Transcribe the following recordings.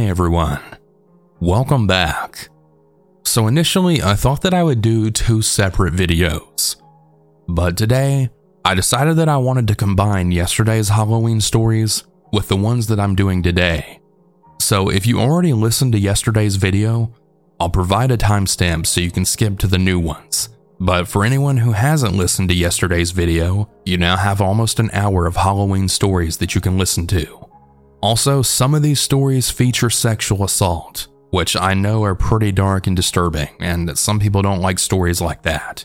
Hey everyone, welcome back. So initially I thought that I would do two separate videos, but today I decided that I wanted to combine yesterday's Halloween stories with the ones that I'm doing today. So if you already listened to yesterday's video, I'll provide a timestamp so you can skip to the new ones. But for anyone who hasn't listened to yesterday's video, you now have almost an hour of Halloween stories that you can listen to. Also, some of these stories feature sexual assault, which I know are pretty dark and disturbing, and some people don't like stories like that.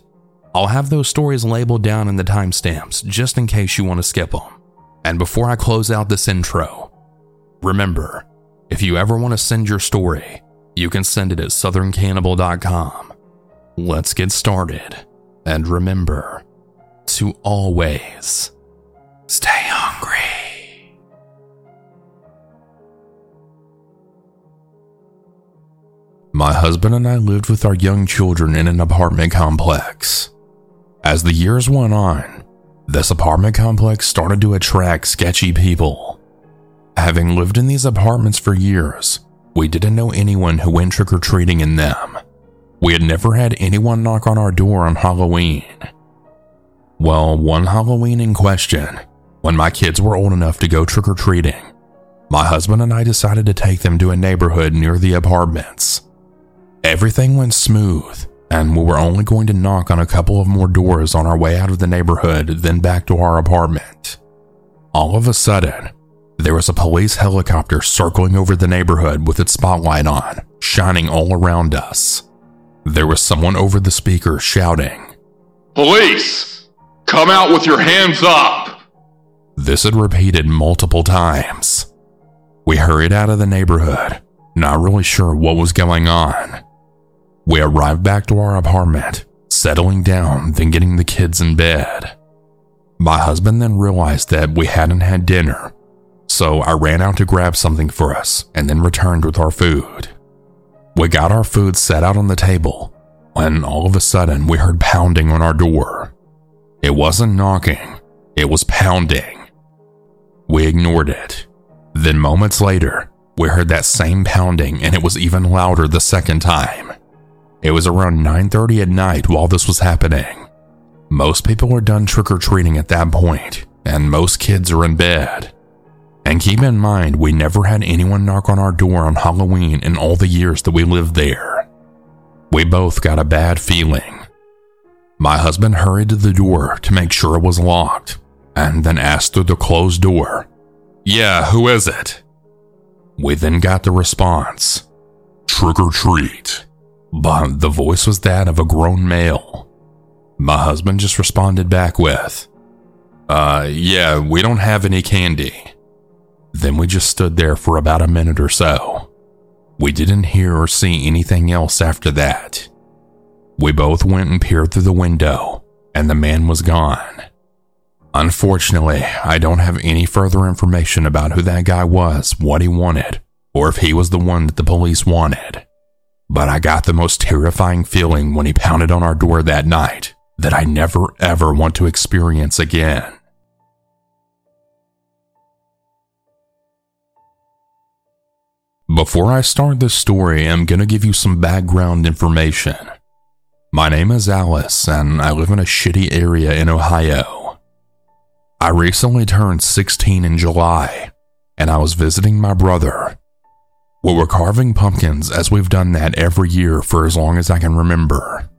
I'll have those stories labeled down in the timestamps, just in case you want to skip them. And before I close out this intro, remember, if you ever want to send your story, you can send it at southerncannibal.com. Let's get started, and remember to always stay hungry. My husband and I lived with our young children in an apartment complex. As the years went on, this apartment complex started to attract sketchy people. Having lived in these apartments for years, we didn't know anyone who went trick-or-treating in them. We had never had anyone knock on our door on Halloween. Well, one Halloween in question, when my kids were old enough to go trick-or-treating, my husband and I decided to take them to a neighborhood near the apartments. Everything went smooth, and we were only going to knock on a couple of more doors on our way out of the neighborhood, then back to our apartment. All of a sudden, there was a police helicopter circling over the neighborhood with its spotlight on, shining all around us. There was someone over the speaker shouting, "Police! Come out with your hands up!" This had repeated multiple times. We hurried out of the neighborhood, not really sure what was going on. We arrived back to our apartment, settling down, then getting the kids in bed. My husband then realized that we hadn't had dinner, so I ran out to grab something for us and then returned with our food. We got our food set out on the table when all of a sudden we heard pounding on our door. It wasn't knocking, it was pounding. We ignored it. Then moments later, we heard that same pounding and it was even louder the second time. It was around 9:30 at night while this was happening. Most people are done trick-or-treating at that point, and most kids are in bed. And keep in mind, we never had anyone knock on our door on Halloween in all the years that we lived there. We both got a bad feeling. My husband hurried to the door to make sure it was locked, and then asked through the closed door, "Yeah, who is it?" We then got the response, "Trick or treat," but the voice was that of a grown male. My husband just responded back with, yeah, we don't have any candy." Then we just stood there for about a minute or so. We didn't hear or see anything else after that. We both went and peered through the window, and the man was gone. Unfortunately, I don't have any further information about who that guy was, what he wanted, or if he was the one that the police wanted. But I got the most terrifying feeling when he pounded on our door that night that I never ever want to experience again. Before I start this story, I'm going to give you some background information. My name is Alice, and I live in a shitty area in Ohio. I recently turned 16 in July, and I was visiting my brother. We were carving pumpkins, as we've done that every year for as long as I can remember.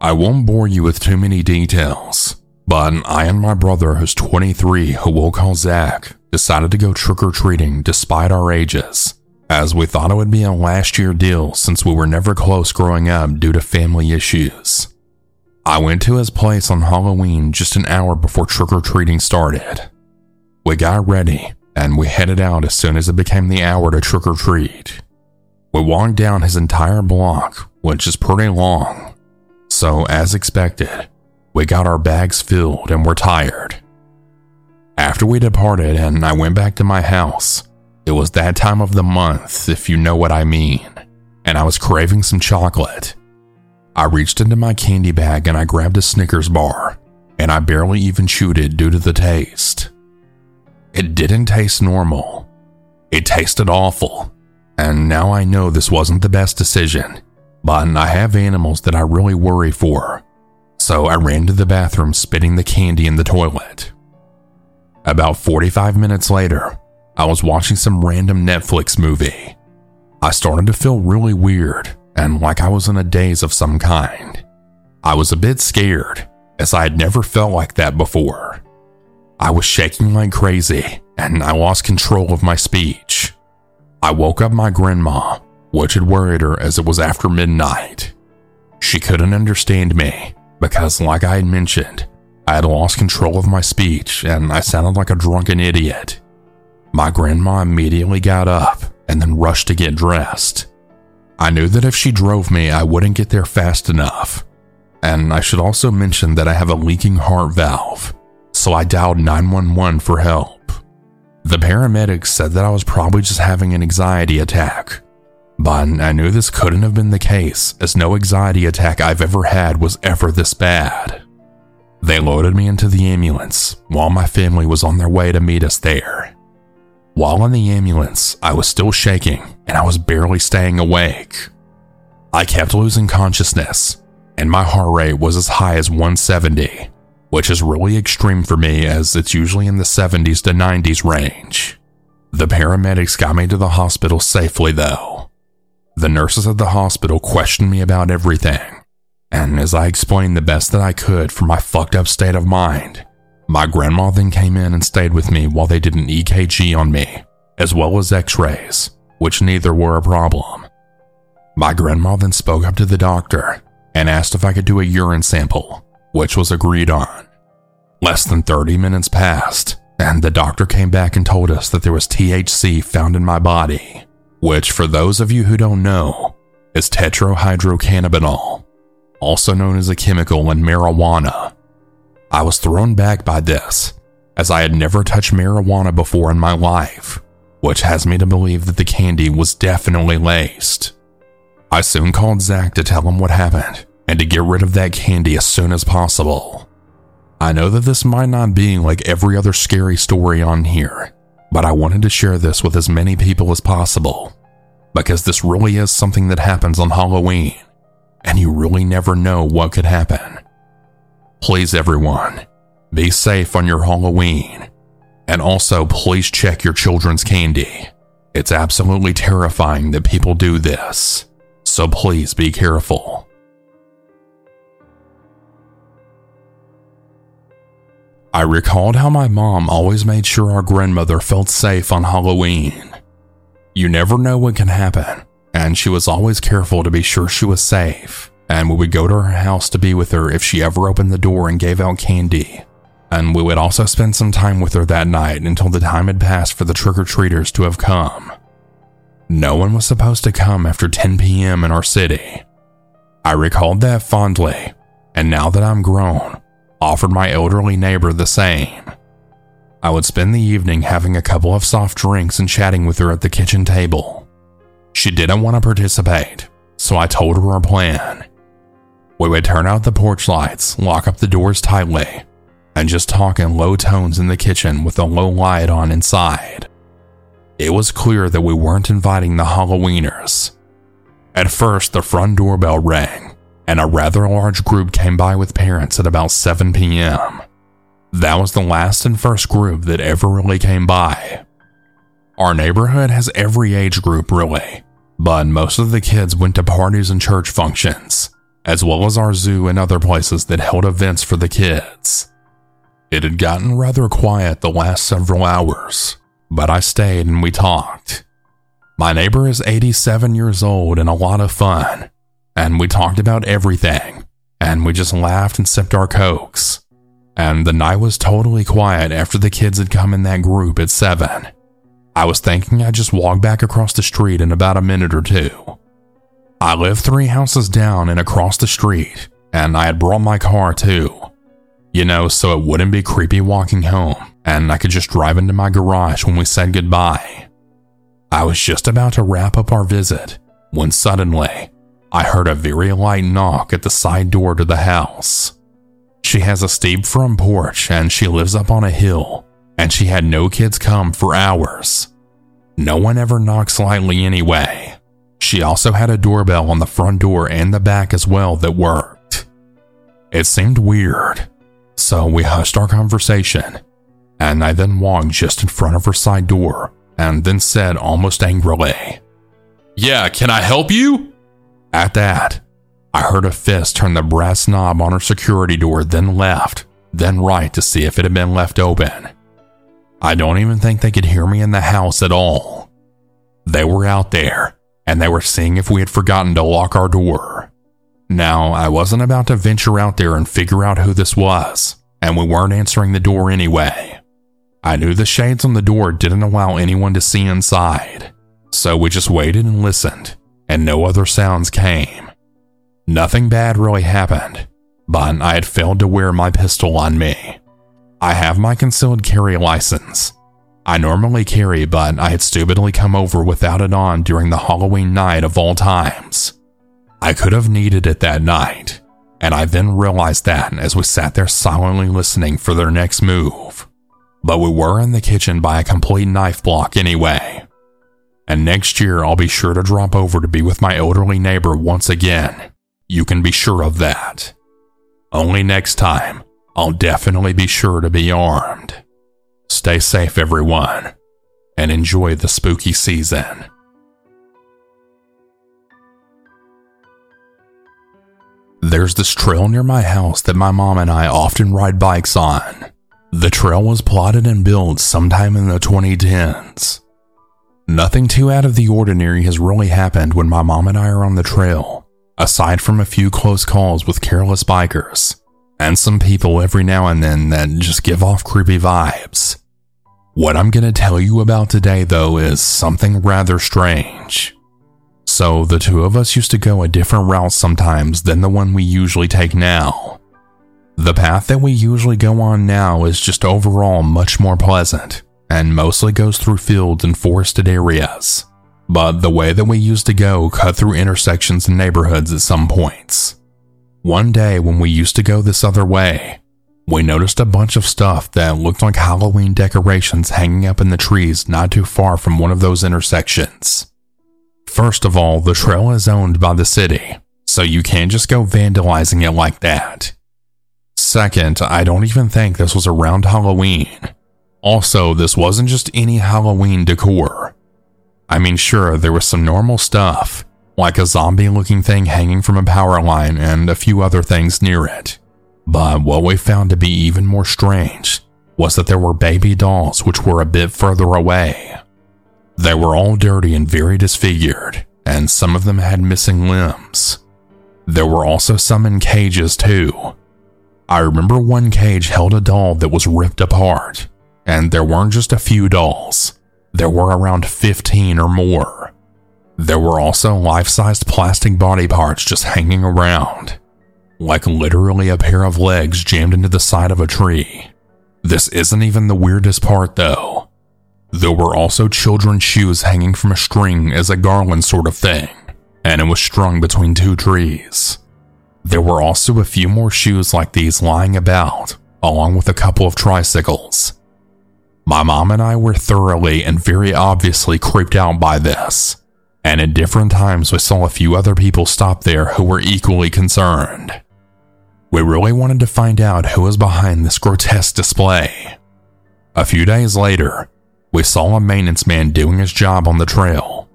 I won't bore you with too many details, but I and my brother, who's 23, who we'll call Zach, decided to go trick-or-treating despite our ages, as we thought it would be a last year deal since we were never close growing up due to family issues. I went to his place on Halloween just an hour before trick-or-treating started. We got ready, and we headed out as soon as it became the hour to trick-or-treat. We walked down his entire block, which is pretty long. So, as expected, we got our bags filled and were tired. After we departed and I went back to my house, it was that time of the month, if you know what I mean, and I was craving some chocolate. I reached into my candy bag and I grabbed a Snickers bar, and I barely even chewed it due to the taste. It didn't taste normal. It tasted awful, And now I know this wasn't the best decision, but I have animals that I really worry for. So I ran to the bathroom, spitting the candy in the toilet. About 45 minutes later, I was watching some random Netflix movie. I started to feel really weird and like I was in a daze of some kind. I was a bit scared, as I had never felt like that before. I was shaking like crazy, and I lost control of my speech. I woke up my grandma, which had worried her as it was after midnight. She couldn't understand me, because like I had mentioned, I had lost control of my speech and I sounded like a drunken idiot. My grandma immediately got up and then rushed to get dressed. I knew that if she drove me, I wouldn't get there fast enough. And I should also mention that I have a leaking heart valve, so I dialed 911 for help. The paramedics said that I was probably just having an anxiety attack, but I knew this couldn't have been the case, as no anxiety attack I've ever had was ever this bad. They loaded me into the ambulance while my family was on their way to meet us there. While in the ambulance, I was still shaking and I was barely staying awake. I kept losing consciousness, and my heart rate was as high as 170, which is really extreme for me as it's usually in the 70s to 90s range. The paramedics got me to the hospital safely though. The nurses at the hospital questioned me about everything, and as I explained the best that I could for my fucked up state of mind, my grandma then came in and stayed with me while they did an EKG on me, as well as x-rays, which neither were a problem. My grandma then spoke up to the doctor and asked if I could do a urine sample, which was agreed on. Less than 30 minutes passed, and the doctor came back and told us that there was THC found in my body, which for those of you who don't know, is tetrahydrocannabinol, also known as a chemical in marijuana. I was thrown back by this, as I had never touched marijuana before in my life, which has me to believe that the candy was definitely laced. I soon called Zach to tell him what happened and to get rid of that candy as soon as possible. I know that this might not be like every other scary story on here, but I wanted to share this with as many people as possible, because this really is something that happens on Halloween, and you really never know what could happen. Please everyone, be safe on your Halloween, and also please check your children's candy. It's absolutely terrifying that people do this, so please be careful. I recalled how my mom always made sure our grandmother felt safe on Halloween. You never know what can happen, and she was always careful to be sure she was safe, and we would go to her house to be with her if she ever opened the door and gave out candy, and we would also spend some time with her that night until the time had passed for the trick-or-treaters to have come. No one was supposed to come after 10 p.m. in our city. I recalled that fondly, and now that I'm grown, offered my elderly neighbor the same. I would spend the evening having a couple of soft drinks and chatting with her at the kitchen table. She didn't want to participate, so I told her our plan. We would turn out the porch lights, lock up the doors tightly, and just talk in low tones in the kitchen with a low light on inside. It was clear that we weren't inviting the Halloweeners. At first, the front doorbell rang, and a rather large group came by with parents at about 7 p.m. That was the last and first group that ever really came by. Our neighborhood has every age group really, but most of the kids went to parties and church functions, as well as our zoo and other places that held events for the kids. It had gotten rather quiet the last several hours, but I stayed and we talked. My neighbor is 87 years old and a lot of fun, and we talked about everything, and we just laughed and sipped our cokes. And the night was totally quiet after the kids had come in that group at 7. I was thinking I'd just walk back across the street in about a minute or two. I live 3 houses down and across the street, and I had brought my car too. You know, so it wouldn't be creepy walking home, and I could just drive into my garage when we said goodbye. I was just about to wrap up our visit, when suddenly, I heard a very light knock at the side door to the house. She has a steep front porch and she lives up on a hill, and she had no kids come for hours. No one ever knocks lightly anyway. She also had a doorbell on the front door and the back as well that worked. It seemed weird, so we hushed our conversation, and I then walked just in front of her side door and then said almost angrily, "Yeah, can I help you?" At that, I heard a fist turn the brass knob on her security door, then left, then right to see if it had been left open. I don't even think they could hear me in the house at all. They were out there, and they were seeing if we had forgotten to lock our door. Now, I wasn't about to venture out there and figure out who this was, and we weren't answering the door anyway. I knew the shades on the door didn't allow anyone to see inside, so we just waited and listened, and no other sounds came. Nothing bad really happened, but I had failed to wear my pistol on me. I have my concealed carry license. I normally carry, but I had stupidly come over without it on during the Halloween night of all times. I could have needed it that night, and I then realized that as we sat there silently listening for their next move. But we were in the kitchen by a complete knife block anyway. And next year I'll be sure to drop over to be with my elderly neighbor once again. You can be sure of that. Only next time, I'll definitely be sure to be armed. Stay safe, everyone, and enjoy the spooky season. There's this trail near my house that my mom and I often ride bikes on. The trail was plotted and built sometime in the 2010s. Nothing too out of the ordinary has really happened when my mom and I are on the trail, aside from a few close calls with careless bikers. And some people every now and then that just give off creepy vibes. What I'm going to tell you about today, though, is something rather strange. So, the two of us used to go a different route sometimes than the one we usually take now. The path that we usually go on now is just overall much more pleasant, and mostly goes through fields and forested areas. But the way that we used to go cut through intersections and neighborhoods at some points. One day when we used to go this other way, we noticed a bunch of stuff that looked like Halloween decorations hanging up in the trees not too far from one of those intersections. First of all, the trail is owned by the city, so you can't just go vandalizing it like that. Second, I don't even think this was around Halloween. Also, this wasn't just any Halloween decor. I mean, sure, there was some normal stuff, like a zombie-looking thing hanging from a power line and a few other things near it. But what we found to be even more strange was that there were baby dolls which were a bit further away. They were all dirty and very disfigured, and some of them had missing limbs. There were also some in cages too. I remember one cage held a doll that was ripped apart, and there weren't just a few dolls. There were around 15 or more. There were also life-sized plastic body parts just hanging around, like literally a pair of legs jammed into the side of a tree. This isn't even the weirdest part, though. There were also children's shoes hanging from a string as a garland sort of thing, and it was strung between two trees. There were also a few more shoes like these lying about, along with a couple of tricycles. My mom and I were thoroughly and very obviously creeped out by this. And at different times we saw a few other people stop there who were equally concerned. We really wanted to find out who was behind this grotesque display. A few days later, we saw a maintenance man doing his job on the trail.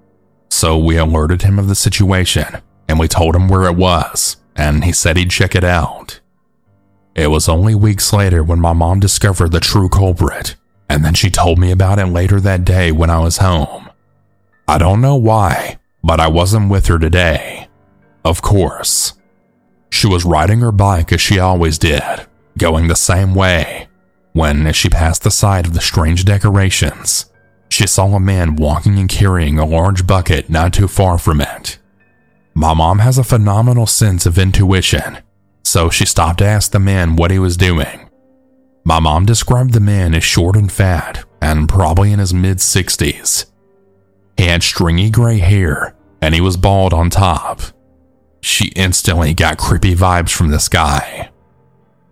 So we alerted him of the situation, and we told him where it was, and he said he'd check it out. It was only weeks later when my mom discovered the true culprit, and then she told me about it later that day when I was home. I don't know why, but I wasn't with her today. Of course. She was riding her bike as she always did, going the same way, when, as she passed the side of the strange decorations, she saw a man walking and carrying a large bucket not too far from it. My mom has a phenomenal sense of intuition, so she stopped to ask the man what he was doing. My mom described the man as short and fat, and probably in his mid-60s. He had stringy gray hair, and he was bald on top. She instantly got creepy vibes from this guy.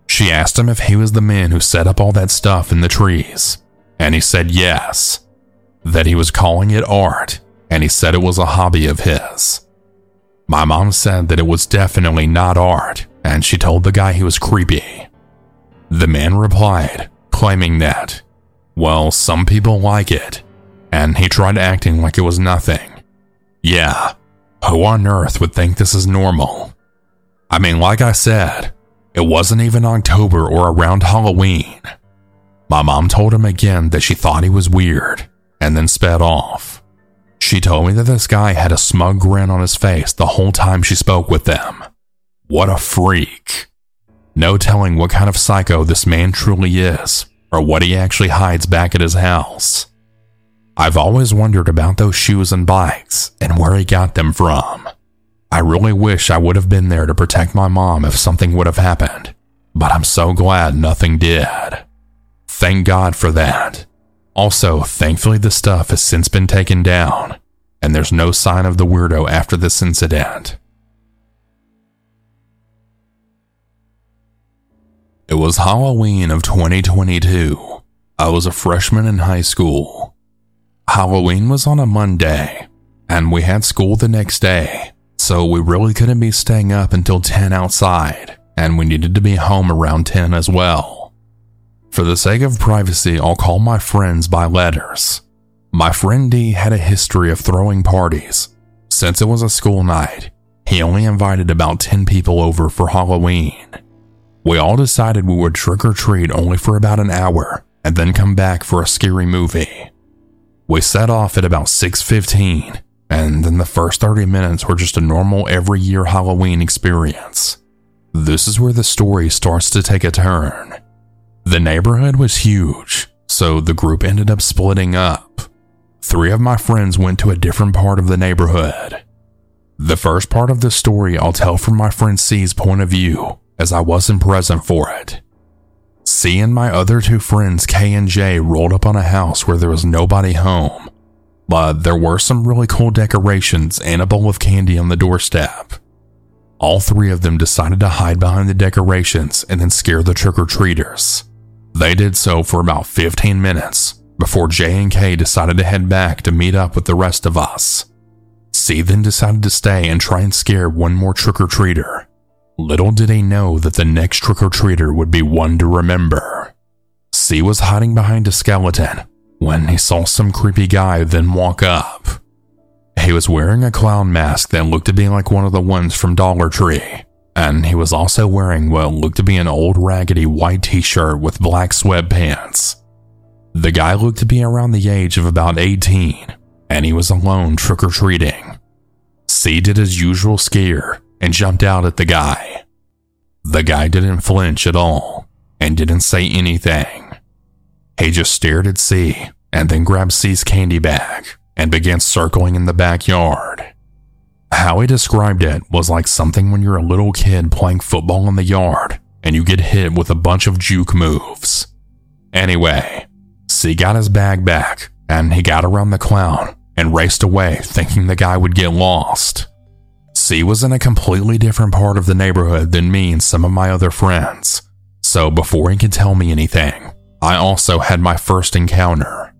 She asked him if he was the man who set up all that stuff in the trees, and he said yes. that he was calling it art, and he said it was a hobby of his. My mom said that it was definitely not art, and she told the guy he was creepy. The man replied, claiming that, well, some people like it, and he tried acting like it was nothing. Yeah, who on earth would think this is normal? I mean, like I said, it wasn't even October or around Halloween. My mom told him again that she thought he was weird, and then sped off. She told me that this guy had a smug grin on his face the whole time she spoke with them. What a freak. No telling what kind of psycho this man truly is, or what he actually hides back at his house. I've always wondered about those shoes and bikes, and where he got them from. I really wish I would have been there to protect my mom if something would have happened, but I'm so glad nothing did. Thank God for that. Also, thankfully the stuff has since been taken down, and there's no sign of the weirdo after this incident. It was Halloween of 2022. I was a freshman in high school. Halloween was on a Monday, and we had school the next day, so we really couldn't be staying up until 10 outside, and we needed to be home around 10 as well. For the sake of privacy, I'll call my friends by letters. My friend D had a history of throwing parties. Since it was a school night, he only invited about 10 people over for Halloween. We all decided we would trick-or-treat only for about an hour and then come back for a scary movie. We set off at about 6:15, and then the first 30 minutes were just a normal every-year Halloween experience. This is where the story starts to take a turn. The neighborhood was huge, so the group ended up splitting up. 3 of my friends went to a different part of the neighborhood. The first part of the story I'll tell from my friend C's point of view, as I wasn't present for it. C and my other 2 friends, K and J, rolled up on a house where there was nobody home, but there were some really cool decorations and a bowl of candy on the doorstep. All 3 of them decided to hide behind the decorations and then scare the trick-or-treaters. They did so for about 15 minutes before J and K decided to head back to meet up with the rest of us. C then decided to stay and try and scare one more trick-or-treater. Little did he know that the next trick-or-treater would be one to remember. C was hiding behind a skeleton when he saw some creepy guy then walk up. He was wearing a clown mask that looked to be like one of the ones from Dollar Tree, and he was also wearing what looked to be an old raggedy white t-shirt with black sweatpants. The guy looked to be around the age of about 18, and he was alone trick-or-treating. C did his usual scare and jumped out at the guy. The guy didn't flinch at all and didn't say anything. He just stared at C and then grabbed C's candy bag and began circling in the backyard. How he described it was like something when you're a little kid playing football in the yard and you get hit with a bunch of juke moves. Anyway, C got his bag back and he got around the clown and raced away, thinking the guy would get lost. C was in a completely different part of the neighborhood than me and some of my other friends, so before he could tell me anything, I also had my first encounter.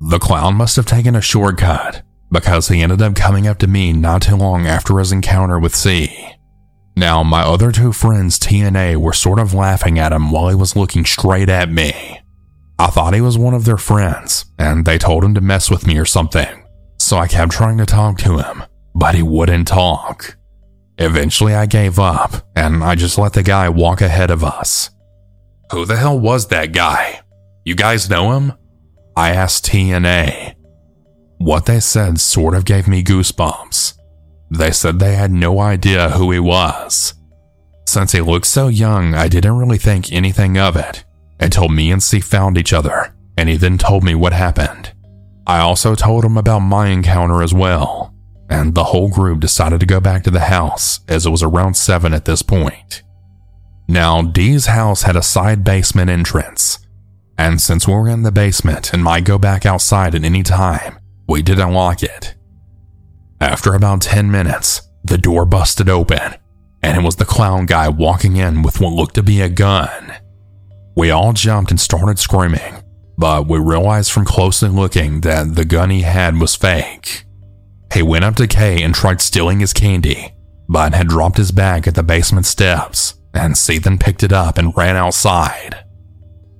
The clown must have taken a shortcut, because he ended up coming up to me not too long after his encounter with C. Now, my other 2 friends, T and A, were sort of laughing at him while he was looking straight at me. I thought he was one of their friends, and they told him to mess with me or something, so I kept trying to talk to him, but he wouldn't talk. Eventually, I gave up, and I just let the guy walk ahead of us. Who the hell was that guy? You guys know him? I asked T and A. What they said sort of gave me goosebumps. They said they had no idea who he was. Since he looked so young, I didn't really think anything of it until me and C found each other, and he then told me what happened. I also told him about my encounter as well, and the whole group decided to go back to the house as it was around 7 at this point. Now, D's house had a side basement entrance, and since we were in the basement and might go back outside at any time, we didn't lock it. After about 10 minutes, the door busted open, and it was the clown guy walking in with what looked to be a gun. We all jumped and started screaming, but we realized from closely looking that the gun he had was fake. He went up to K and tried stealing his candy, but had dropped his bag at the basement steps, and C then picked it up and ran outside.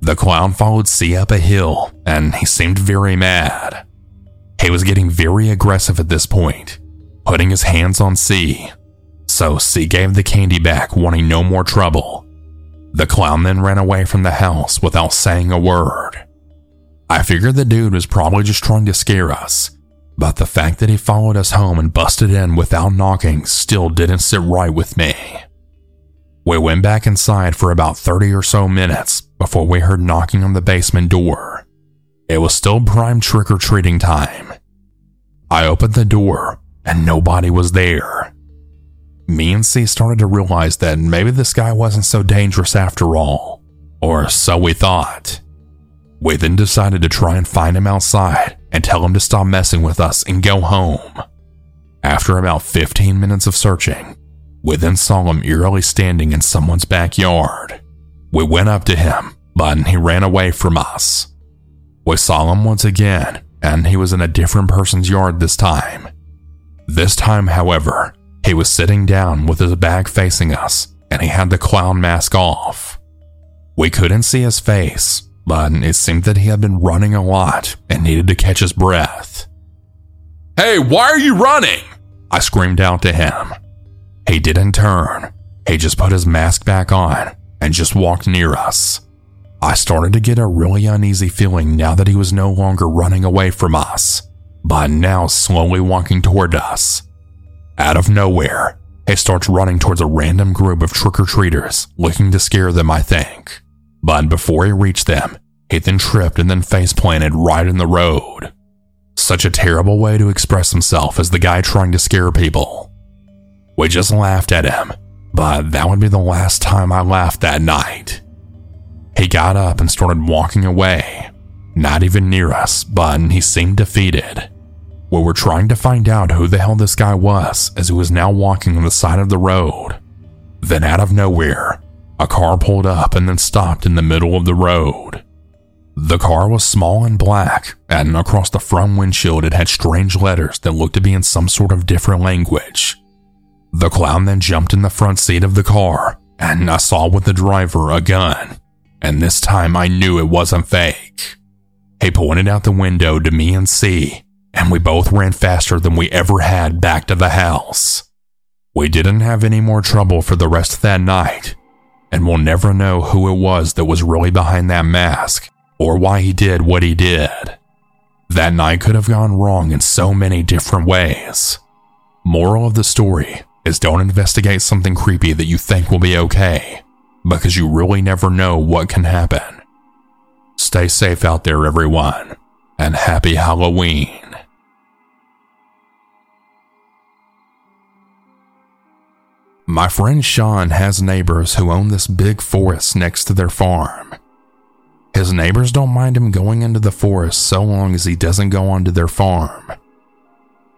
The clown followed C up a hill, and he seemed very mad. He was getting very aggressive at this point, putting his hands on C, so C gave the candy back, wanting no more trouble. The clown then ran away from the house without saying a word. I figured the dude was probably just trying to scare us, but the fact that he followed us home and busted in without knocking still didn't sit right with me. We went back inside for about 30 or so minutes before we heard knocking on the basement door. It was still prime trick-or-treating time. I opened the door, and nobody was there. Me and C started to realize that maybe this guy wasn't so dangerous after all, or so we thought. We then decided to try and find him outside and tell him to stop messing with us and go home. After about 15 minutes of searching, we then saw him eerily standing in someone's backyard. We went up to him, but he ran away from us. We saw him once again, and he was in a different person's yard this time. This time, however, he was sitting down with his back facing us, and he had the clown mask off. We couldn't see his face, but it seemed that he had been running a lot and needed to catch his breath. "Hey, why are you running?" I screamed out to him. He didn't turn. He just put his mask back on and just walked near us. I started to get a really uneasy feeling now that he was no longer running away from us, but now slowly walking toward us. Out of nowhere, he starts running towards a random group of trick-or-treaters, looking to scare them, I think. But before he reached them, he then tripped and then face-planted right in the road. Such a terrible way to express himself as the guy trying to scare people. We just laughed at him, but that would be the last time I laughed that night. He got up and started walking away, not even near us, but he seemed defeated. We were trying to find out who the hell this guy was as he was now walking on the side of the road. Then out of nowhere, a car pulled up and then stopped in the middle of the road. The car was small and black, and across the front windshield it had strange letters that looked to be in some sort of different language. The clown then jumped in the front seat of the car, and I saw with the driver a gun, and this time I knew it wasn't fake. He pointed out the window to me and C, and we both ran faster than we ever had back to the house. We didn't have any more trouble for the rest of that night, and we'll never know who it was that was really behind that mask, or why he did what he did. That night could have gone wrong in so many different ways. Moral of the story is don't investigate something creepy that you think will be okay, because you really never know what can happen. Stay safe out there, everyone, and happy Halloween. My friend Sean has neighbors who own this big forest next to their farm. His neighbors don't mind him going into the forest so long as he doesn't go onto their farm.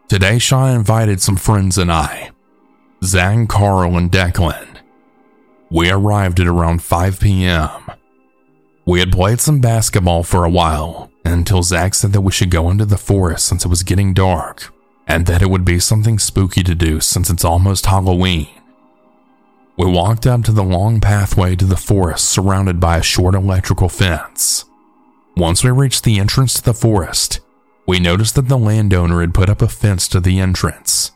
Today, Sean invited some friends and I, Zach, Carl, and Declan. We arrived at around 5 p.m. We had played some basketball for a while until Zach said that we should go into the forest since it was getting dark and that it would be something spooky to do since it's almost Halloween. We walked up to the long pathway to the forest surrounded by a short electrical fence. Once we reached the entrance to the forest, we noticed that the landowner had put up a fence to the entrance.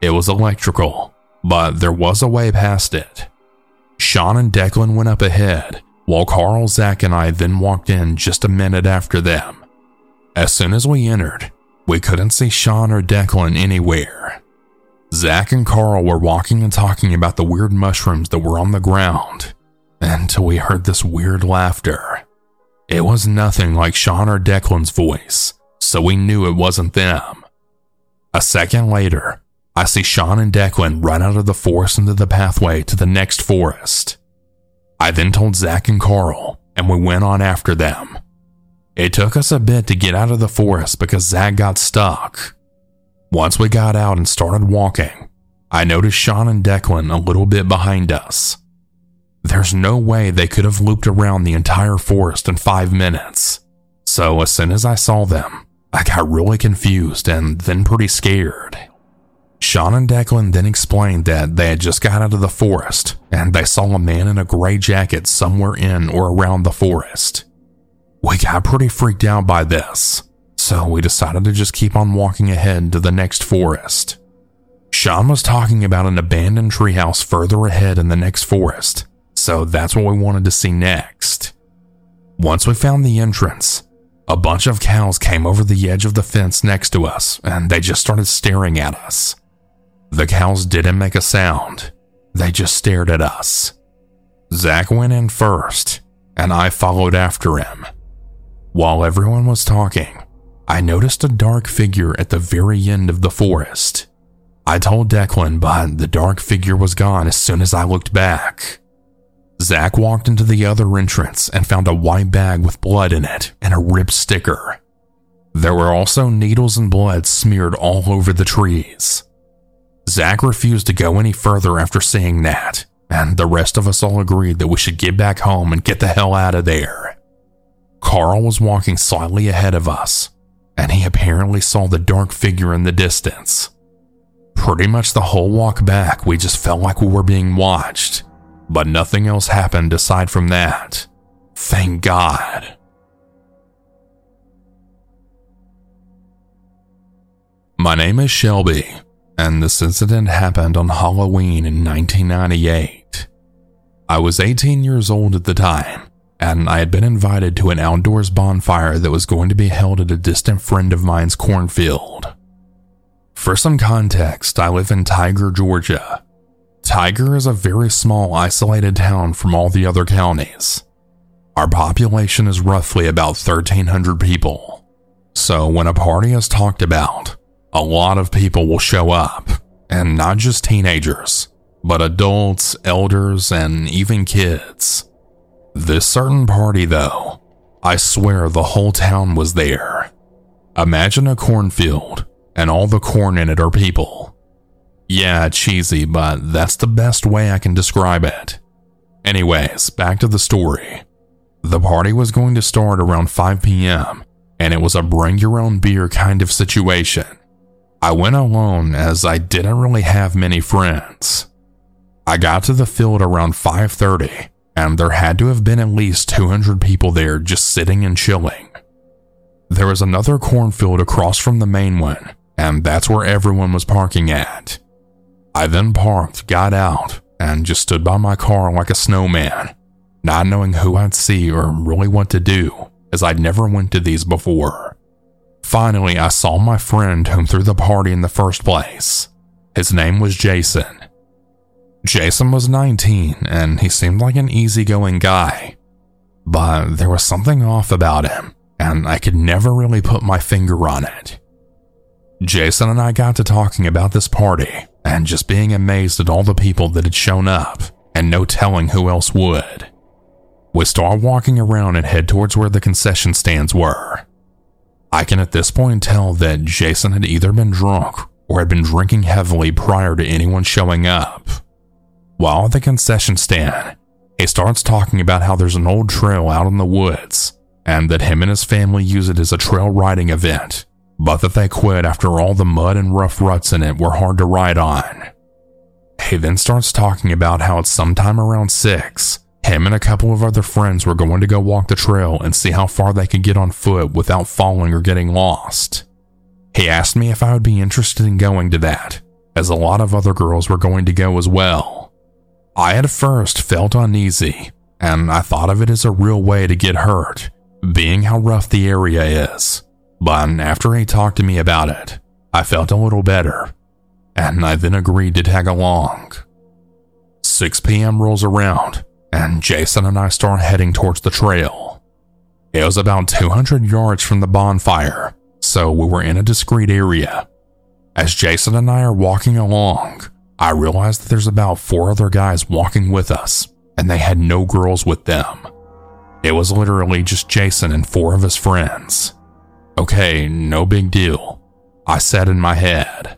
It was electrical, but there was a way past it. Sean and Declan went up ahead, while Carl, Zach, and I then walked in just a minute after them. As soon as we entered, we couldn't see Sean or Declan anywhere. Zach and Carl were walking and talking about the weird mushrooms that were on the ground, until we heard this weird laughter. It was nothing like Sean or Declan's voice, so we knew it wasn't them. A second later, I see Sean and Declan run out of the forest into the pathway to the next forest. I then told Zach and Carl, and we went on after them. It took us a bit to get out of the forest because Zach got stuck. Once we got out and started walking, I noticed Sean and Declan a little bit behind us. There's no way they could have looped around the entire forest in 5 minutes. So as soon as I saw them, I got really confused and then pretty scared. Sean and Declan then explained that they had just got out of the forest and they saw a man in a gray jacket somewhere in or around the forest. We got pretty freaked out by this, so we decided to just keep on walking ahead to the next forest. Sean was talking about an abandoned treehouse further ahead in the next forest, so that's what we wanted to see next. Once we found the entrance, a bunch of cows came over the edge of the fence next to us and they just started staring at us. The cows didn't make a sound. They just stared at us. Zach went in first, and I followed after him. While everyone was talking, I noticed a dark figure at the very end of the forest. I told Declan, but the dark figure was gone as soon as I looked back. Zach walked into the other entrance and found a white bag with blood in it and a ripped sticker. There were also needles and blood smeared all over the trees. Zach refused to go any further after seeing that, and the rest of us all agreed that we should get back home and get the hell out of there. Carl was walking slightly ahead of us, and he apparently saw the dark figure in the distance. Pretty much the whole walk back, we just felt like we were being watched, but nothing else happened aside from that. Thank God. My name is Shelby, and this incident happened on Halloween in 1998. I was 18 years old at the time, and I had been invited to an outdoors bonfire that was going to be held at a distant friend of mine's cornfield. For some context, I live in Tiger, Georgia. Tiger is a very small, isolated town from all the other counties. Our population is roughly about 1,300 people. So when a party is talked about, a lot of people will show up, and not just teenagers, but adults, elders, and even kids. This certain party, though, I swear the whole town was there. Imagine a cornfield, and all the corn in it are people. Yeah, cheesy, but that's the best way I can describe it. Anyways, back to the story. The party was going to start around 5 p.m., and it was a bring-your-own-beer kind of situation. I went alone as I didn't really have many friends. I got to the field around 5:30, and there had to have been at least 200 people there just sitting and chilling. There was another cornfield across from the main one, and that's where everyone was parking at. I then parked, got out, and just stood by my car like a snowman, not knowing who I'd see or really what to do, as I'd never went to these before. Finally, I saw my friend whom threw the party in the first place. His name was Jason. Jason was 19, and he seemed like an easygoing guy. But there was something off about him, and I could never really put my finger on it. Jason and I got to talking about this party, and just being amazed at all the people that had shown up, and no telling who else would. We start walking around and head towards where the concession stands were. I can at this point tell that Jason had either been drunk or had been drinking heavily prior to anyone showing up. While at the concession stand, he starts talking about how there's an old trail out in the woods and that him and his family use it as a trail riding event, but that they quit after all the mud and rough ruts in it were hard to ride on. He then starts talking about how at sometime around 6, him and a couple of other friends were going to go walk the trail and see how far they could get on foot without falling or getting lost. He asked me if I would be interested in going to that, as a lot of other girls were going to go as well. I at first felt uneasy, and I thought of it as a real way to get hurt, being how rough the area is. But after he talked to me about it, I felt a little better, and I then agreed to tag along. 6 p.m. rolls around, and Jason and I start heading towards the trail. It was about 200 yards from the bonfire, so we were in a discreet area. As Jason and I are walking along, I realize that there's about 4 other guys walking with us, and they had no girls with them. It was literally just Jason and 4 of his friends. Okay, no big deal, I said in my head.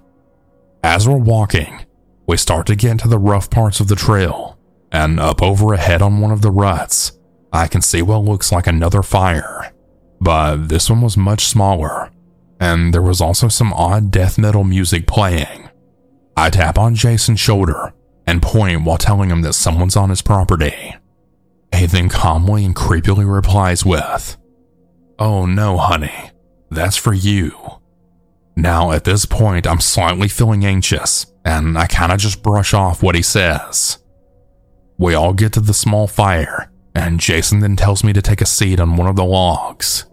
As we're walking, we start to get into the rough parts of the trail, and up over ahead on one of the ruts, I can see what looks like another fire, but this one was much smaller, and there was also some odd death metal music playing. I tap on Jason's shoulder and point while telling him that someone's on his property. He then calmly and creepily replies with, "Oh no, honey, that's for you." Now at this point, I'm slightly feeling anxious, and I kinda just brush off what he says. We all get to the small fire, and Jason then tells me to take a seat on one of the logs.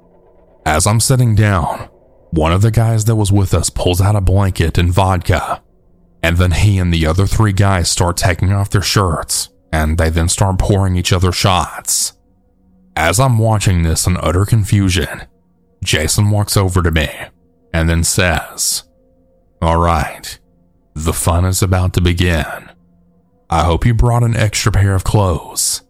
As I'm sitting down, one of the guys that was with us pulls out a blanket and vodka, and then he and the other three guys start taking off their shirts, and they then start pouring each other shots. As I'm watching this in utter confusion, Jason walks over to me and then says, "All right, the fun is about to begin. I hope you brought an extra pair of clothes."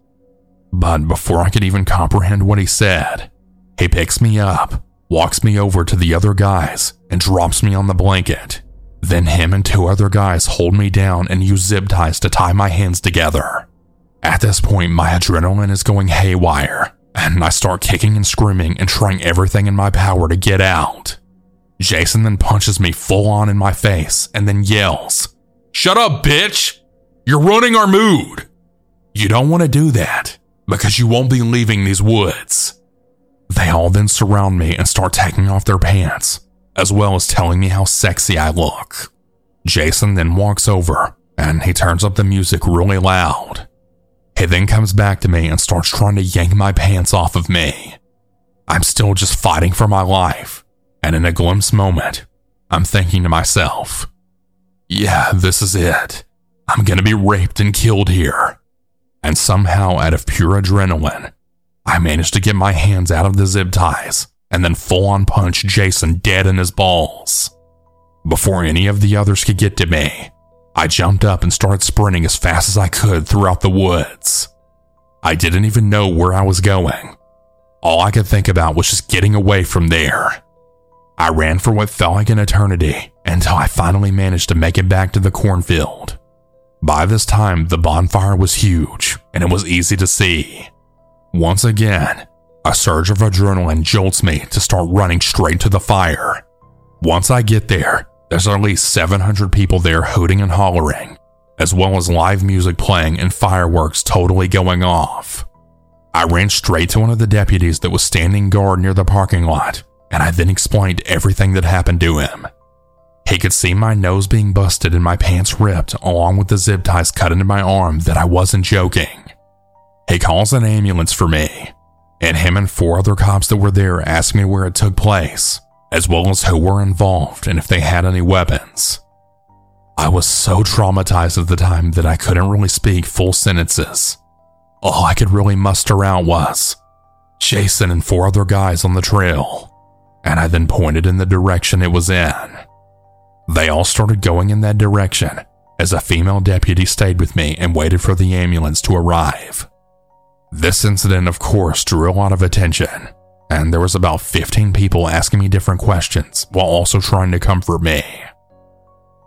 But before I could even comprehend what he said, he picks me up, walks me over to the other guys, and drops me on the blanket. Then him and two other guys hold me down and use zip ties to tie my hands together. At this point, my adrenaline is going haywire, and I start kicking and screaming and trying everything in my power to get out. Jason then punches me full on in my face and then yells, "Shut up, bitch! You're ruining our mood! You don't want to do that, because you won't be leaving these woods." They all then surround me and start taking off their pants, as well as telling me how sexy I look. Jason then walks over, and he turns up the music really loud. He then comes back to me and starts trying to yank my pants off of me. I'm still just fighting for my life, and in a glimpse moment, I'm thinking to myself, "Yeah, this is it. I'm gonna be raped and killed here." And somehow, out of pure adrenaline, I manage to get my hands out of the zip ties and then full-on punch Jason dead in his balls. Before any of the others could get to me, I jumped up and started sprinting as fast as I could throughout the woods. I didn't even know where I was going. All I could think about was just getting away from there. I ran for what felt like an eternity until I finally managed to make it back to the cornfield. By this time, the bonfire was huge, and it was easy to see. Once again, a surge of adrenaline jolts me to start running straight to the fire. Once I get there, there's at least 700 people there hooting and hollering, as well as live music playing and fireworks totally going off. I ran straight to one of the deputies that was standing guard near the parking lot, and I then explained everything that happened to him. He could see my nose being busted and my pants ripped, along with the zip ties cut into my arm, that I wasn't joking. He calls an ambulance for me, and him and four other cops that were there asked me where it took place, as well as who were involved and if they had any weapons. I was so traumatized at the time that I couldn't really speak full sentences. All I could really muster out was, "Jason and four other guys on the trail," and I then pointed in the direction it was in. They all started going in that direction, as a female deputy stayed with me and waited for the ambulance to arrive. This incident, of course, drew a lot of attention, and there was about 15 people asking me different questions while also trying to comfort me.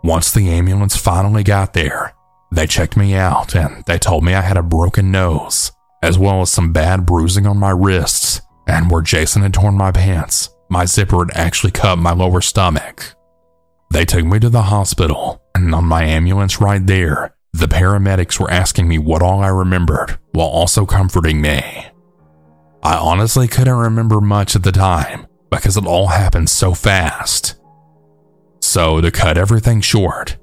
Once the ambulance finally got there, they checked me out and they told me I had a broken nose, as well as some bad bruising on my wrists, and where Jason had torn my pants, my zipper had actually cut my lower stomach. They took me to the hospital, and on my ambulance ride there, the paramedics were asking me what all I remembered, while also comforting me. I honestly couldn't remember much at the time, because it all happened so fast. So, to cut everything short,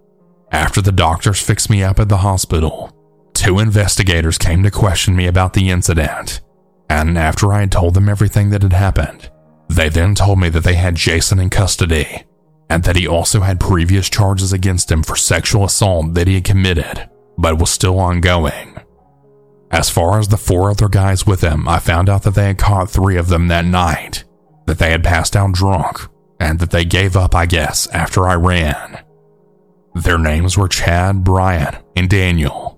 after the doctors fixed me up at the hospital, two investigators came to question me about the incident, and after I had told them everything that had happened, they then told me that they had Jason in custody, and that he also had previous charges against him for sexual assault that he had committed, but was still ongoing. As far as the four other guys with him, I found out that they had caught three of them that night, that they had passed out drunk, and that they gave up, I guess, after I ran. Their names were Chad, Brian, and Daniel.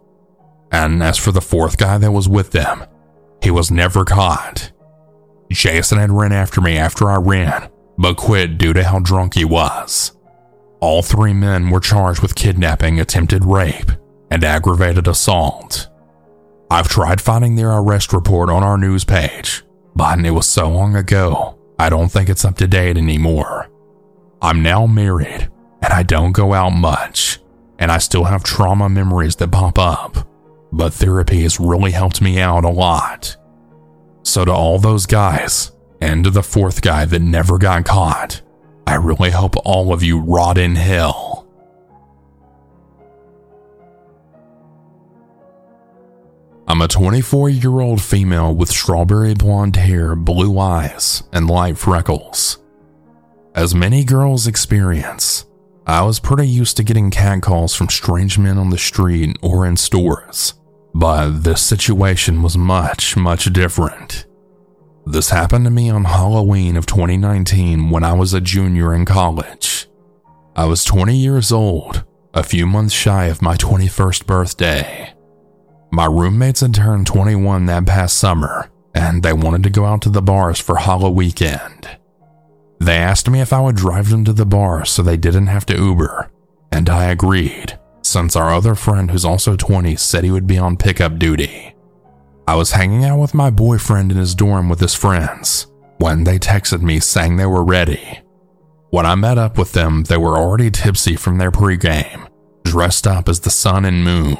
And as for the fourth guy that was with them, he was never caught. Jason had run after me after I ran, but quit due to how drunk he was. All three men were charged with kidnapping, attempted rape, and aggravated assault. I've tried finding their arrest report on our news page, but it was so long ago, I don't think it's up to date anymore. I'm now married, and I don't go out much, and I still have trauma memories that pop up, but therapy has really helped me out a lot. So to all those guys, and to the fourth guy that never got caught, I really hope all of you rot in hell. I'm a 24-year-old female with strawberry blonde hair, blue eyes, and light freckles. As many girls experience, I was pretty used to getting catcalls from strange men on the street or in stores, but this situation was much, much different. This happened to me on Halloween of 2019 when I was a junior in college. I was 20 years old, a few months shy of my 21st birthday. My roommates had turned 21 that past summer, and they wanted to go out to the bars for Halloween weekend. They asked me if I would drive them to the bar so they didn't have to Uber, and I agreed, since our other friend who's also 20 said he would be on pickup duty. I was hanging out with my boyfriend in his dorm with his friends when they texted me saying they were ready. When I met up with them, they were already tipsy from their pregame, dressed up as the sun and moon.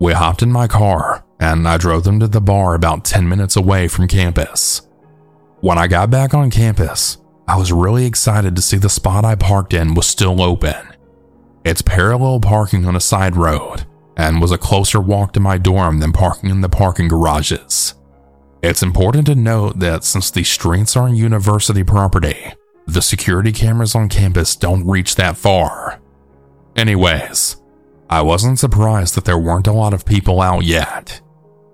We hopped in my car, and I drove them to the bar about 10 minutes away from campus. When I got back on campus, I was really excited to see the spot I parked in was still open. It's parallel parking on a side road, and was a closer walk to my dorm than parking in the parking garages. It's important to note that since these streets are on university property, the security cameras on campus don't reach that far. Anyways, I wasn't surprised that there weren't a lot of people out yet.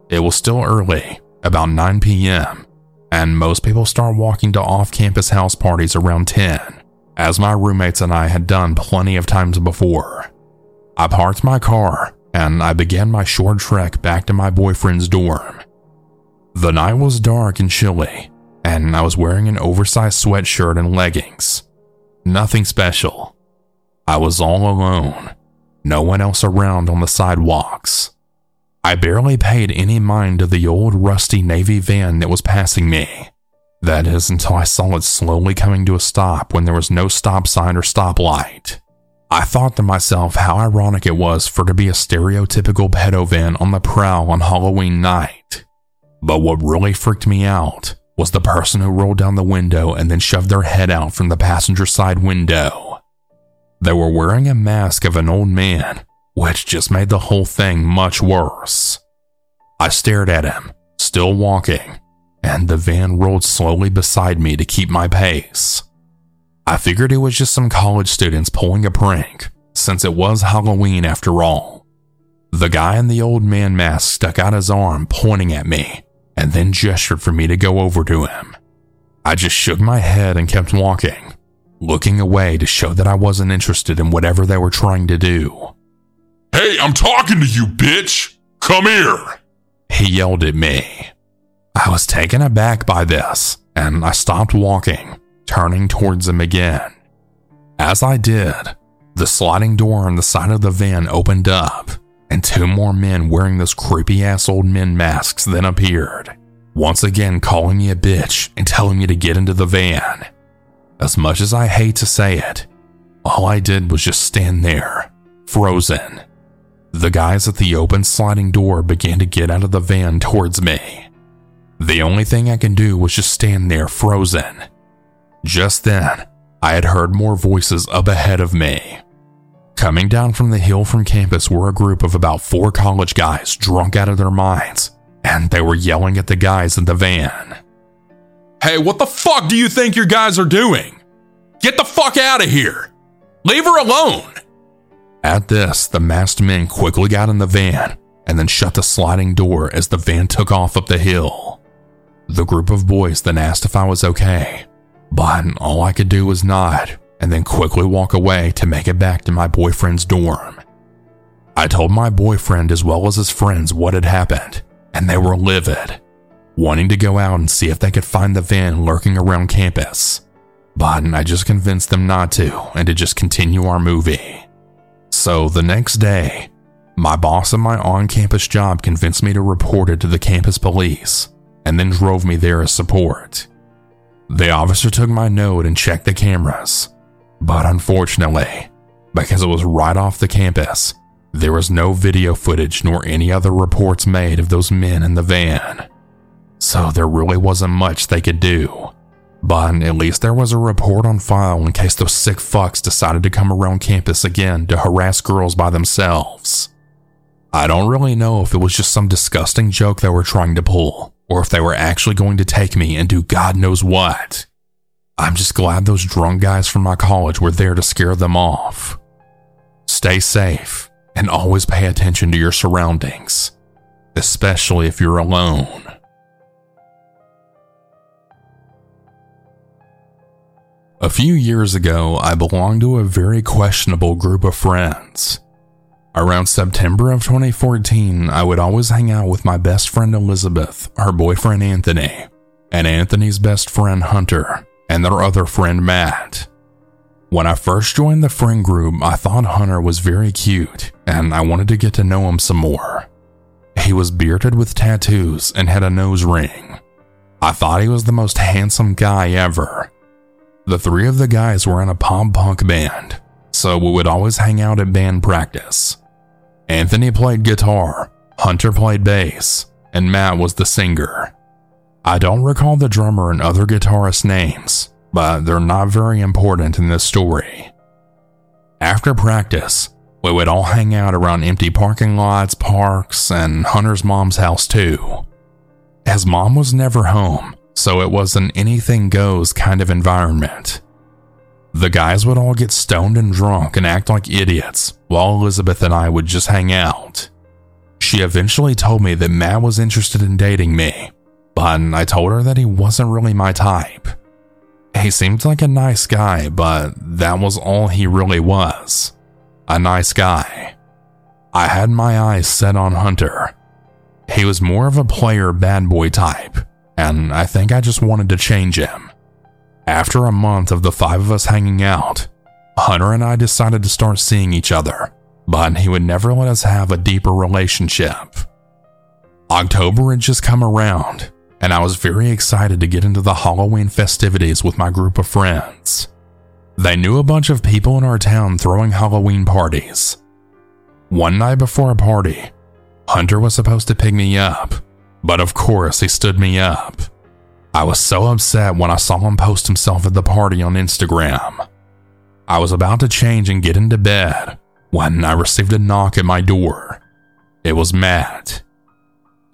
It was still early, about 9 p.m., and most people start walking to off-campus house parties around 10, as my roommates and I had done plenty of times before. I parked my car, and I began my short trek back to my boyfriend's dorm. The night was dark and chilly, and I was wearing an oversized sweatshirt and leggings. Nothing special. I was all alone, no one else around on the sidewalks. I barely paid any mind to the old rusty Navy van that was passing me. That is until I saw it slowly coming to a stop when there was no stop sign or stoplight. I thought to myself how ironic it was for it to be a stereotypical pedo van on the prowl on Halloween night. But what really freaked me out was the person who rolled down the window and then shoved their head out from the passenger side window. They were wearing a mask of an old man, which just made the whole thing much worse. I stared at him, still walking, and the van rolled slowly beside me to keep my pace. I figured it was just some college students pulling a prank, since it was Halloween after all. The guy in the old man mask stuck out his arm pointing at me, and then gestured for me to go over to him. I just shook my head and kept walking, looking away to show that I wasn't interested in whatever they were trying to do. "Hey, I'm talking to you, bitch! Come here!" he yelled at me. I was taken aback by this, and I stopped walking, turning towards him again. As I did, the sliding door on the side of the van opened up, and two more men wearing those creepy-ass old men masks then appeared, once again calling me a bitch and telling me to get into the van. As much as I hate to say it, all I did was just stand there, frozen. The guys at the open sliding door began to get out of the van towards me. The only thing I could do was just stand there, frozen. Just then, I had heard more voices up ahead of me. Coming down from the hill from campus were a group of about 4 college guys drunk out of their minds, and they were yelling at the guys in the van. "Hey, what the fuck do you think your guys are doing? Get the fuck out of here! Leave her alone!" At this, the masked men quickly got in the van and then shut the sliding door as the van took off up the hill. The group of boys then asked if I was okay, but all I could do was nod and then quickly walk away to make it back to my boyfriend's dorm. I told my boyfriend as well as his friends what had happened, and they were livid, wanting to go out and see if they could find the van lurking around campus. But I just convinced them not to and to just continue our movie. So the next day, My boss at my on-campus job convinced me to report it to the campus police and then drove me there as support. The officer took my note and checked the cameras, but unfortunately, because it was right off the campus, there was no video footage nor any other reports made of those men in the van. So there really wasn't much they could do, but at least there was a report on file in case those sick fucks decided to come around campus again to harass girls by themselves. I don't really know if it was just some disgusting joke they were trying to pull, or if they were actually going to take me and do God knows what. I'm just glad those drunk guys from my college were there to scare them off. Stay safe and always pay attention to your surroundings, especially if you're alone. A few years ago, I belonged to a very questionable group of friends. Around September of 2014, I would always hang out with my best friend Elizabeth, her boyfriend Anthony, and Anthony's best friend Hunter, and their other friend Matt. When I first joined the friend group, I thought Hunter was very cute, and I wanted to get to know him some more. He was bearded with tattoos and had a nose ring. I thought he was the most handsome guy ever. The three of the guys were in a pop punk band, so we would always hang out at band practice. Anthony played guitar, Hunter played bass, and Matt was the singer. I don't recall the drummer and other guitarists' names, but they're not very important in this story. After practice, we would all hang out around empty parking lots, parks, and Hunter's mom's house too. His mom was never home, so it was an anything goes kind of environment. The guys would all get stoned and drunk and act like idiots, while Elizabeth and I would just hang out. She eventually told me that Matt was interested in dating me, but I told her that he wasn't really my type. He seemed like a nice guy, but that was all he really was. A nice guy. I had my eyes set on Hunter. He was more of a player bad boy type, and I think I just wanted to change him. After a month of the five of us hanging out, Hunter and I decided to start seeing each other, but he would never let us have a deeper relationship. October had just come around, and I was very excited to get into the Halloween festivities with my group of friends. They knew a bunch of people in our town throwing Halloween parties. One night before a party, Hunter was supposed to pick me up, but of course he stood me up. I was so upset when I saw him post himself at the party on Instagram. I was about to change and get into bed when I received a knock at my door. It was Matt.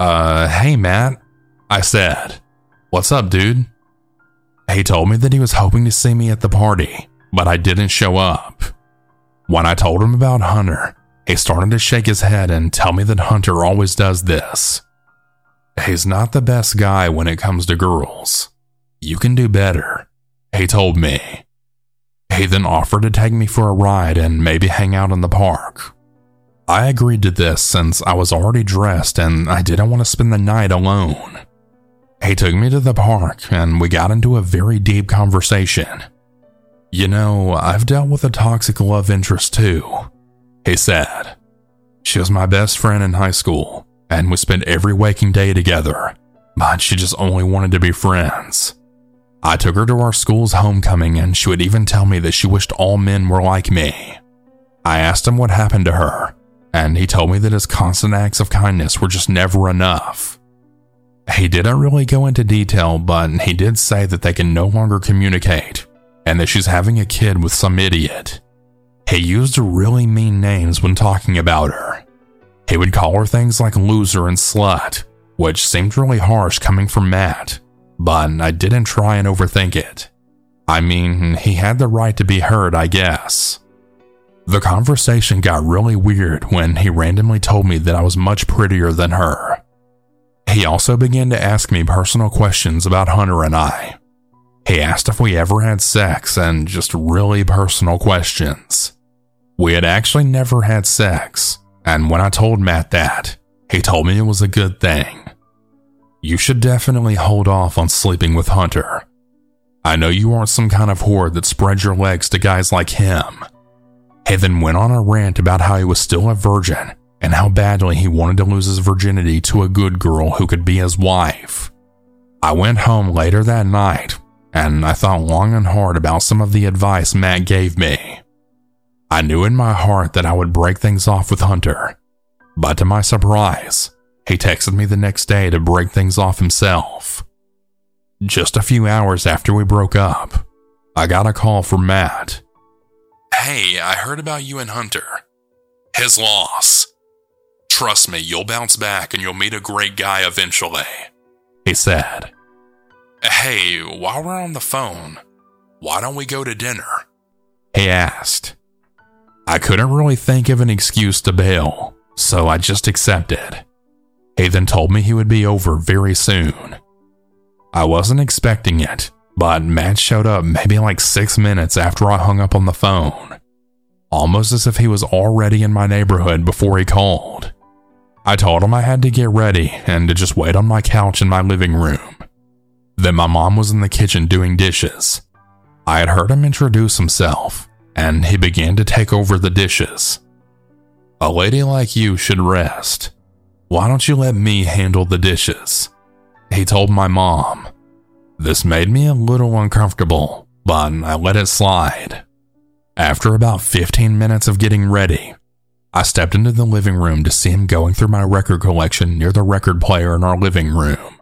Hey Matt, I said. What's up, dude? He told me that he was hoping to see me at the party, but I didn't show up. When I told him about Hunter, he started to shake his head and tell me that Hunter always does this. He's not the best guy when it comes to girls. You can do better, he told me. He then offered to take me for a ride and maybe hang out in the park. I agreed to this since I was already dressed and I didn't want to spend the night alone. He took me to the park and we got into a very deep conversation. You know, I've dealt with a toxic love interest too, he said. She was my best friend in high school, and we spent every waking day together, but she just only wanted to be friends. I took her to our school's homecoming, and she would even tell me that she wished all men were like me. I asked him what happened to her, and he told me that his constant acts of kindness were just never enough. He didn't really go into detail, but he did say that they can no longer communicate, and that she's having a kid with some idiot. He used really mean names when talking about her. He would call her things like loser and slut, which seemed really harsh coming from Matt, but I didn't try and overthink it. I mean, he had the right to be hurt, I guess. The conversation got really weird when he randomly told me that I was much prettier than her. He also began to ask me personal questions about Hunter and I. He asked if we ever had sex and just really personal questions. We had actually never had sex, and when I told Matt that, he told me it was a good thing. You should definitely hold off on sleeping with Hunter. I know you aren't some kind of whore that spreads your legs to guys like him. He then went on a rant about how he was still a virgin and how badly he wanted to lose his virginity to a good girl who could be his wife. I went home later that night, and I thought long and hard about some of the advice Matt gave me. I knew in my heart that I would break things off with Hunter, but to my surprise, he texted me the next day to break things off himself. Just a few hours after we broke up, I got a call from Matt. "Hey, I heard about you and Hunter. His loss. Trust me, you'll bounce back and you'll meet a great guy eventually," he said. "Hey, while we're on the phone, why don't we go to dinner?" he asked. I couldn't really think of an excuse to bail, so I just accepted. He then told me he would be over very soon. I wasn't expecting it, but Matt showed up maybe like 6 minutes after I hung up on the phone, almost as if he was already in my neighborhood before he called. I told him I had to get ready and to just wait on my couch in my living room. Then my mom was in the kitchen doing dishes. I had heard him introduce himself, and he began to take over the dishes. "A lady like you should rest. Why don't you let me handle the dishes?" he told my mom. This made me a little uncomfortable, but I let it slide. After about 15 minutes of getting ready, I stepped into the living room to see him going through my record collection near the record player in our living room.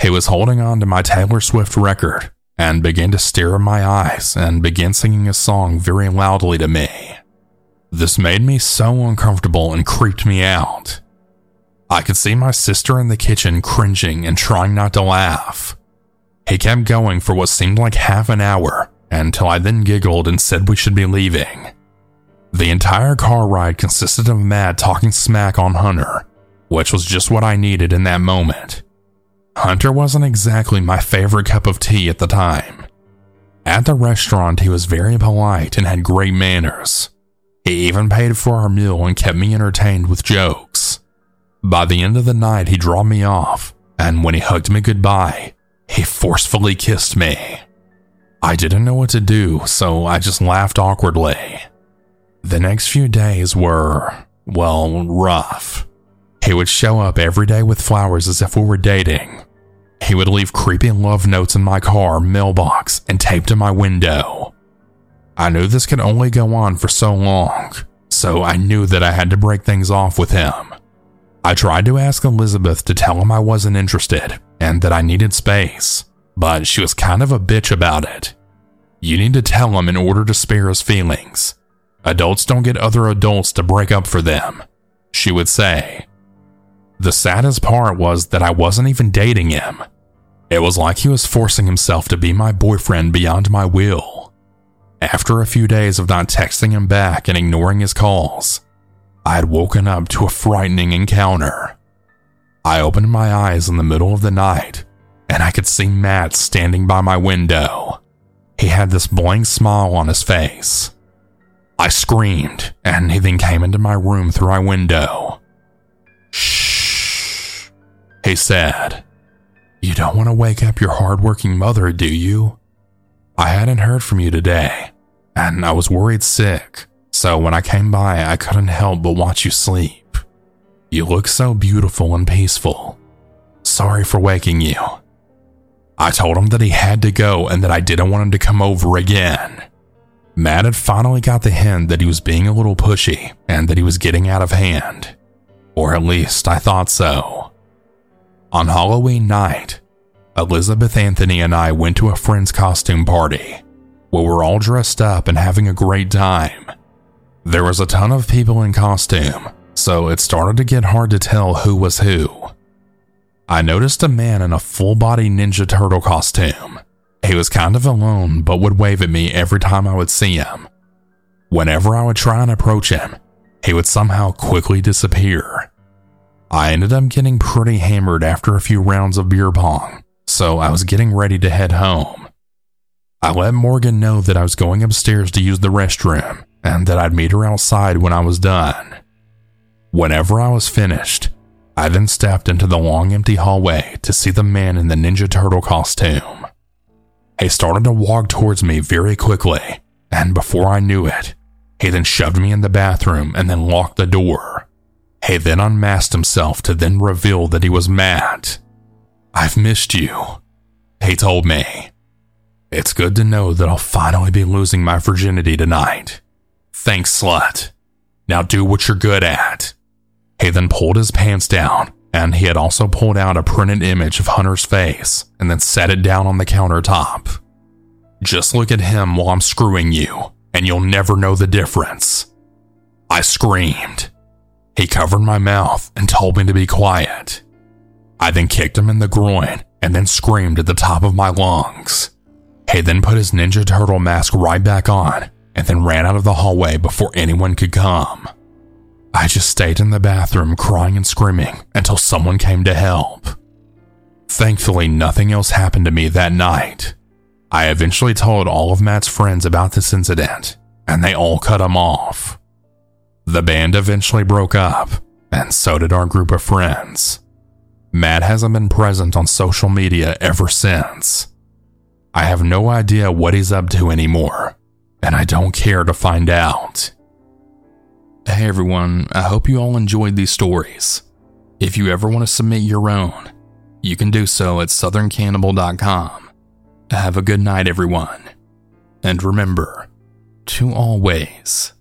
He was holding on to my Taylor Swift record and began to stare in my eyes and began singing a song very loudly to me. This made me so uncomfortable and creeped me out. I could see my sister in the kitchen cringing and trying not to laugh. He kept going for what seemed like half an hour until I then giggled and said we should be leaving. The entire car ride consisted of Matt talking smack on Hunter, which was just what I needed in that moment. Hunter wasn't exactly my favorite cup of tea at the time. At the restaurant, he was very polite and had great manners. He even paid for our meal and kept me entertained with jokes. By the end of the night, he dropped me off, and when he hugged me goodbye, he forcefully kissed me. I didn't know what to do, so I just laughed awkwardly. The next few days were, well, rough. He would show up every day with flowers as if we were dating. He would leave creepy love notes in my car, mailbox, and taped to my window. I knew this could only go on for so long, so I knew that I had to break things off with him. I tried to ask Elizabeth to tell him I wasn't interested and that I needed space, but she was kind of a bitch about it. "You need to tell him in order to spare his feelings. Adults don't get other adults to break up for them," she would say. The saddest part was that I wasn't even dating him. It was like he was forcing himself to be my boyfriend beyond my will. After a few days of not texting him back and ignoring his calls, I had woken up to a frightening encounter. I opened my eyes in the middle of the night, and I could see Matt standing by my window. He had this blank smile on his face. I screamed, and he then came into my room through my window. "Shh," he said. "You don't want to wake up your hardworking mother, do you? I hadn't heard from you today, and I was worried sick. So when I came by, I couldn't help but watch you sleep. You look so beautiful and peaceful. Sorry for waking you." I told him that he had to go and that I didn't want him to come over again. Matt had finally got the hint that he was being a little pushy and that he was getting out of hand. Or at least I thought so. On Halloween night, Elizabeth, Anthony, and I went to a friend's costume party, where we were all dressed up and having a great time. There was a ton of people in costume, so it started to get hard to tell who was who. I noticed a man in a full-body Ninja Turtle costume. He was kind of alone, but would wave at me every time I would see him. Whenever I would try and approach him, he would somehow quickly disappear. I ended up getting pretty hammered after a few rounds of beer pong, so I was getting ready to head home. I let Morgan know that I was going upstairs to use the restroom, and that I'd meet her outside when I was done. Whenever I was finished, I then stepped into the long empty hallway to see the man in the Ninja Turtle costume. He started to walk towards me very quickly, and before I knew it, he then shoved me in the bathroom and then locked the door. He then unmasked himself to then reveal that he was Matt. "I've missed you," he told me. "It's good to know that I'll finally be losing my virginity tonight. Thanks, slut. Now do what you're good at." He then pulled his pants down, and he had also pulled out a printed image of Hunter's face and then set it down on the countertop. "Just look at him while I'm screwing you, and you'll never know the difference." I screamed. He covered my mouth and told me to be quiet. I then kicked him in the groin and then screamed at the top of my lungs. He then put his Ninja Turtle mask right back on and then ran out of the hallway before anyone could come. I just stayed in the bathroom crying and screaming until someone came to help. Thankfully, nothing else happened to me that night. I eventually told all of Matt's friends about this incident, and they all cut him off. The band eventually broke up, and so did our group of friends. Matt hasn't been present on social media ever since. I have no idea what he's up to anymore, and I don't care to find out. Hey everyone, I hope you all enjoyed these stories. If you ever want to submit your own, you can do so at southerncannibal.com. Have a good night everyone, and remember to always